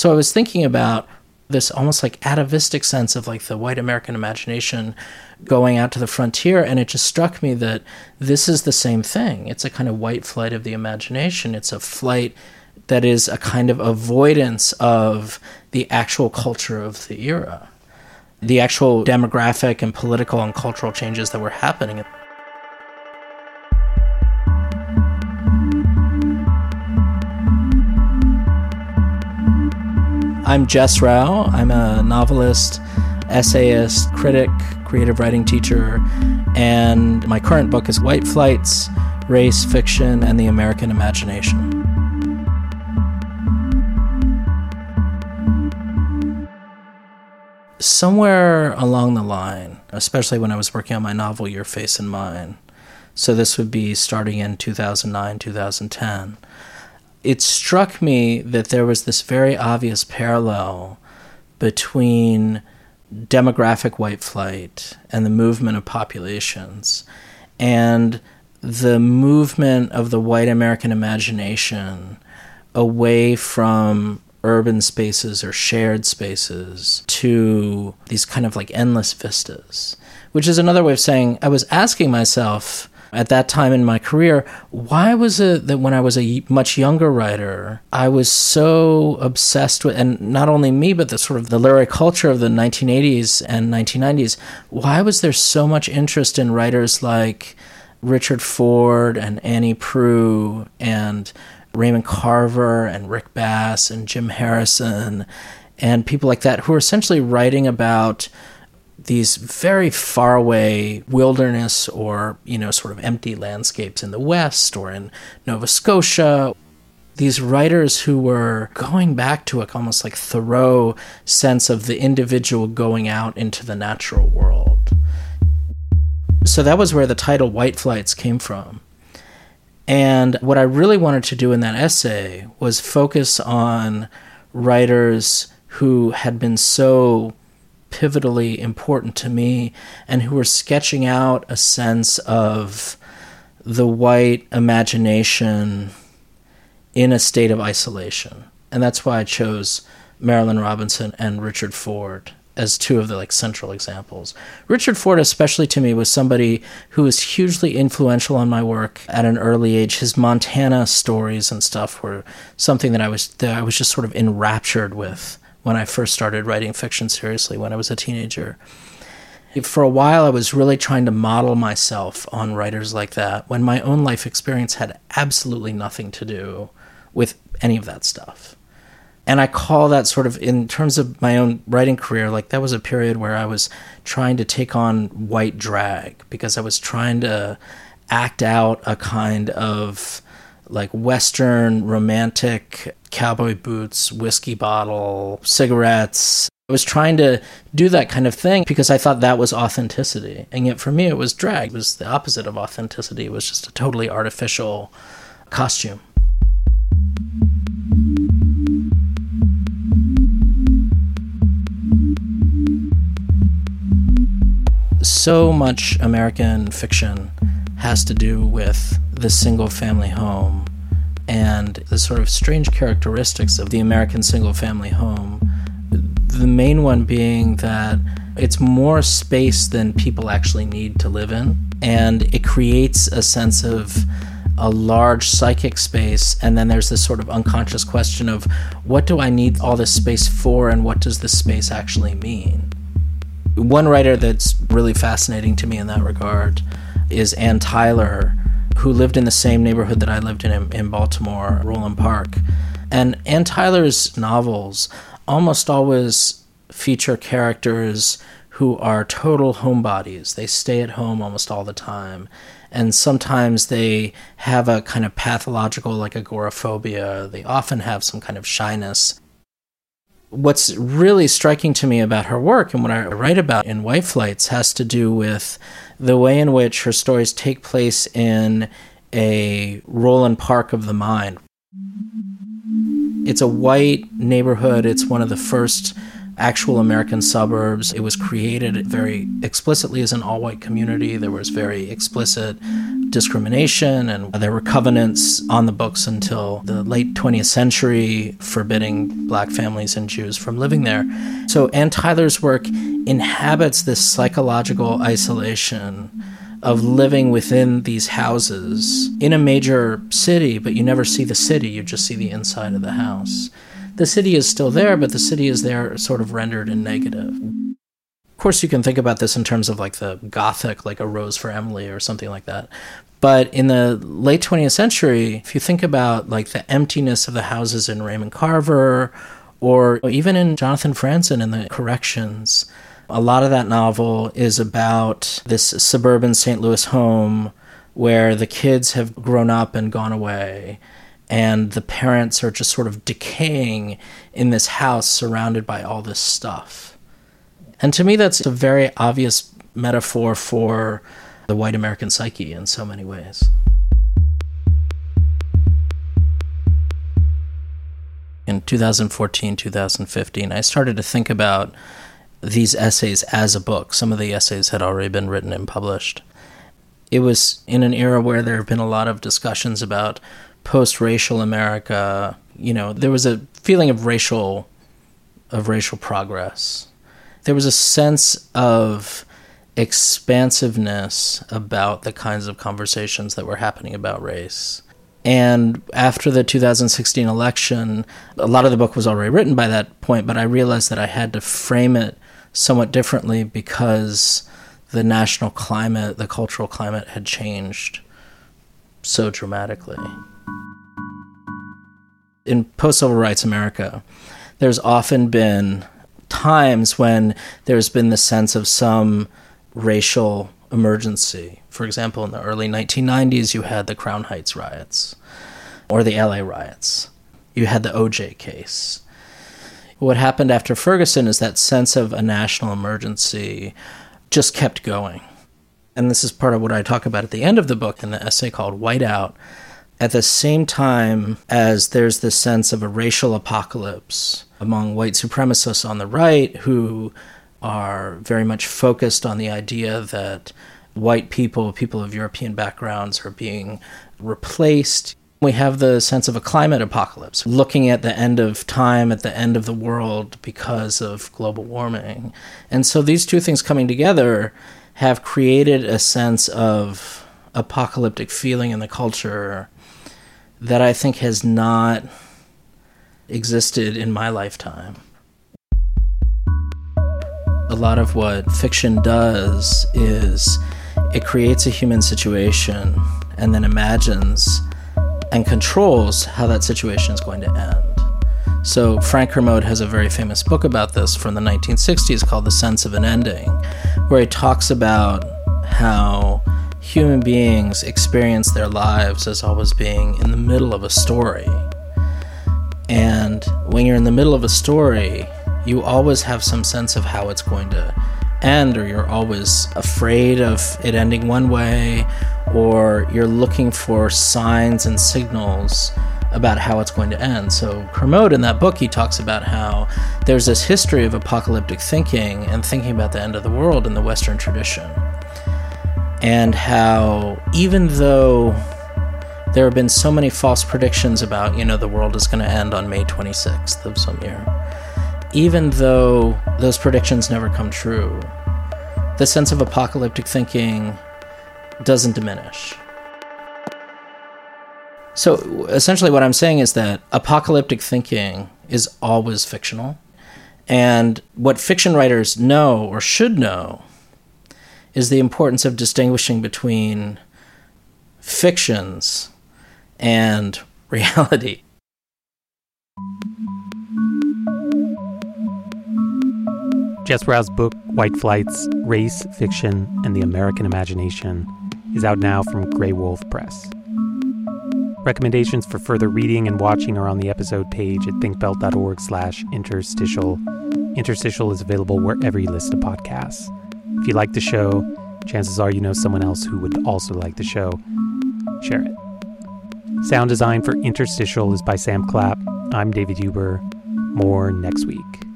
So I was thinking about this almost like atavistic sense of like the white American imagination going out to the frontier. And it just struck me that this is the same thing. It's a kind of white flight of the imagination. It's a flight that is a kind of avoidance of the actual culture of the era, the actual demographic and political and cultural changes that were happening. I'm Jess Rao. I'm a novelist, essayist, critic, creative writing teacher, and my current book is White Flights, Race, Fiction, and the American Imagination. Somewhere along the line, especially when I was working on my novel, Your Face and Mine, so this would be starting in 2009, 2010, it struck me that there was this very obvious parallel between demographic white flight and the movement of populations and the movement of the white American imagination away from urban spaces or shared spaces to these kind of like endless vistas, which is another way of saying I was asking myself at that time in my career, why was it that when I was a much younger writer, I was so obsessed with, and not only me, but the sort of the literary culture of the 1980s and 1990s, why was there so much interest in writers like Richard Ford and Annie Proulx and Raymond Carver and Rick Bass and Jim Harrison and people like that who are essentially writing about these very faraway wilderness or, you know, sort of empty landscapes in the West or in Nova Scotia. These writers who were going back to a almost like Thoreau sense of the individual going out into the natural world. So that was where the title White Flights came from. And what I really wanted to do in that essay was focus on writers who had been so pivotally important to me and who were sketching out a sense of the white imagination in a state of isolation. And that's why I chose Marilynne Robinson and Richard Ford as two of the like central examples. Richard Ford, especially to me, was somebody who was hugely influential on my work at an early age. His Montana stories and stuff were something that I was just sort of enraptured with when I first started writing fiction seriously when I was a teenager. For a while, I was really trying to model myself on writers like that when my own life experience had absolutely nothing to do with any of that stuff. And I call that sort of, in terms of my own writing career, like that was a period where I was trying to take on white drag because I was trying to act out a kind of like Western romantic cowboy boots, whiskey bottle, cigarettes. I was trying to do that kind of thing because I thought that was authenticity. And yet for me, it was drag. It was the opposite of authenticity. It was just a totally artificial costume. So much American fiction has to do with the single-family home and the sort of strange characteristics of the American single-family home. The main one being that it's more space than people actually need to live in, and it creates a sense of a large psychic space, and then there's this sort of unconscious question of what do I need all this space for, and what does this space actually mean? One writer that's really fascinating to me in that regard is Ann Tyler, who lived in the same neighborhood that I lived in Baltimore, Roland Park. And Ann Tyler's novels almost always feature characters who are total homebodies. They stay at home almost all the time. And sometimes they have a kind of pathological, like agoraphobia. They often have some kind of shyness. What's really striking to me about her work and what I write about in White Flights has to do with the way in which her stories take place in a Roland Park of the mind. It's a white neighborhood. It's one of the first actual American suburbs. It was created very explicitly as an all-white community. There was very explicit discrimination, and there were covenants on the books until the late 20th century forbidding black families and Jews from living there. So Ann Tyler's work inhabits this psychological isolation of living within these houses in a major city, but you never see the city, you just see the inside of the house. The city is still there, but the city is there sort of rendered in negative. Of course, you can think about this in terms of like the Gothic, like A Rose for Emily or something like that. But in the late 20th century, if you think about like the emptiness of the houses in Raymond Carver, or even in Jonathan Franzen in The Corrections, a lot of that novel is about this suburban St. Louis home where the kids have grown up and gone away, and the parents are just sort of decaying in this house surrounded by all this stuff. And to me, that's a very obvious metaphor for the white American psyche in so many ways. In 2014, 2015, I started to think about these essays as a book. Some of the essays had already been written and published. It was in an era where there have been a lot of discussions about post-racial America. You know, there was a feeling of racial progress. There was a sense of expansiveness about the kinds of conversations that were happening about race. And after the 2016 election, a lot of the book was already written by that point, but I realized that I had to frame it somewhat differently because the national climate, the cultural climate, had changed so dramatically. In post-civil rights America, there's often been times when there's been the sense of some racial emergency. For example, in the early 1990s, you had the Crown Heights riots or the LA riots. You had the OJ case. What happened after Ferguson is that sense of a national emergency just kept going. And this is part of what I talk about at the end of the book in the essay called Whiteout. At the same time as there's this sense of a racial apocalypse among white supremacists on the right, who are very much focused on the idea that white people, people of European backgrounds, are being replaced, we have the sense of a climate apocalypse, looking at the end of time, at the end of the world because of global warming. And so these two things coming together have created a sense of apocalyptic feeling in the culture that I think has not existed in my lifetime. A lot of what fiction does is it creates a human situation and then imagines and controls how that situation is going to end. So Frank Kermode has a very famous book about this from the 1960s called The Sense of an Ending, where he talks about how human beings experience their lives as always being in the middle of a story. And when you're in the middle of a story, you always have some sense of how it's going to end, or you're always afraid of it ending one way, or you're looking for signs and signals about how it's going to end. So Kermode, in that book, he talks about how there's this history of apocalyptic thinking and thinking about the end of the world in the Western tradition, and how even though there have been so many false predictions about, you know, the world is going to end on May 26th of some year, even though those predictions never come true, the sense of apocalyptic thinking doesn't diminish. So essentially what I'm saying is that apocalyptic thinking is always fictional. And what fiction writers know or should know is the importance of distinguishing between fictions and reality. Jess Rao's book, White Flights, Race, Fiction, and the American Imagination, is out now from Graywolf Press. Recommendations for further reading and watching are on the episode page at thinkbelt.org/interstitial. Interstitial is available wherever you listen to podcasts. If you like the show, chances are you know someone else who would also like the show. Share it. Sound design for Interstitial is by Sam Clapp. I'm David Huber. More next week.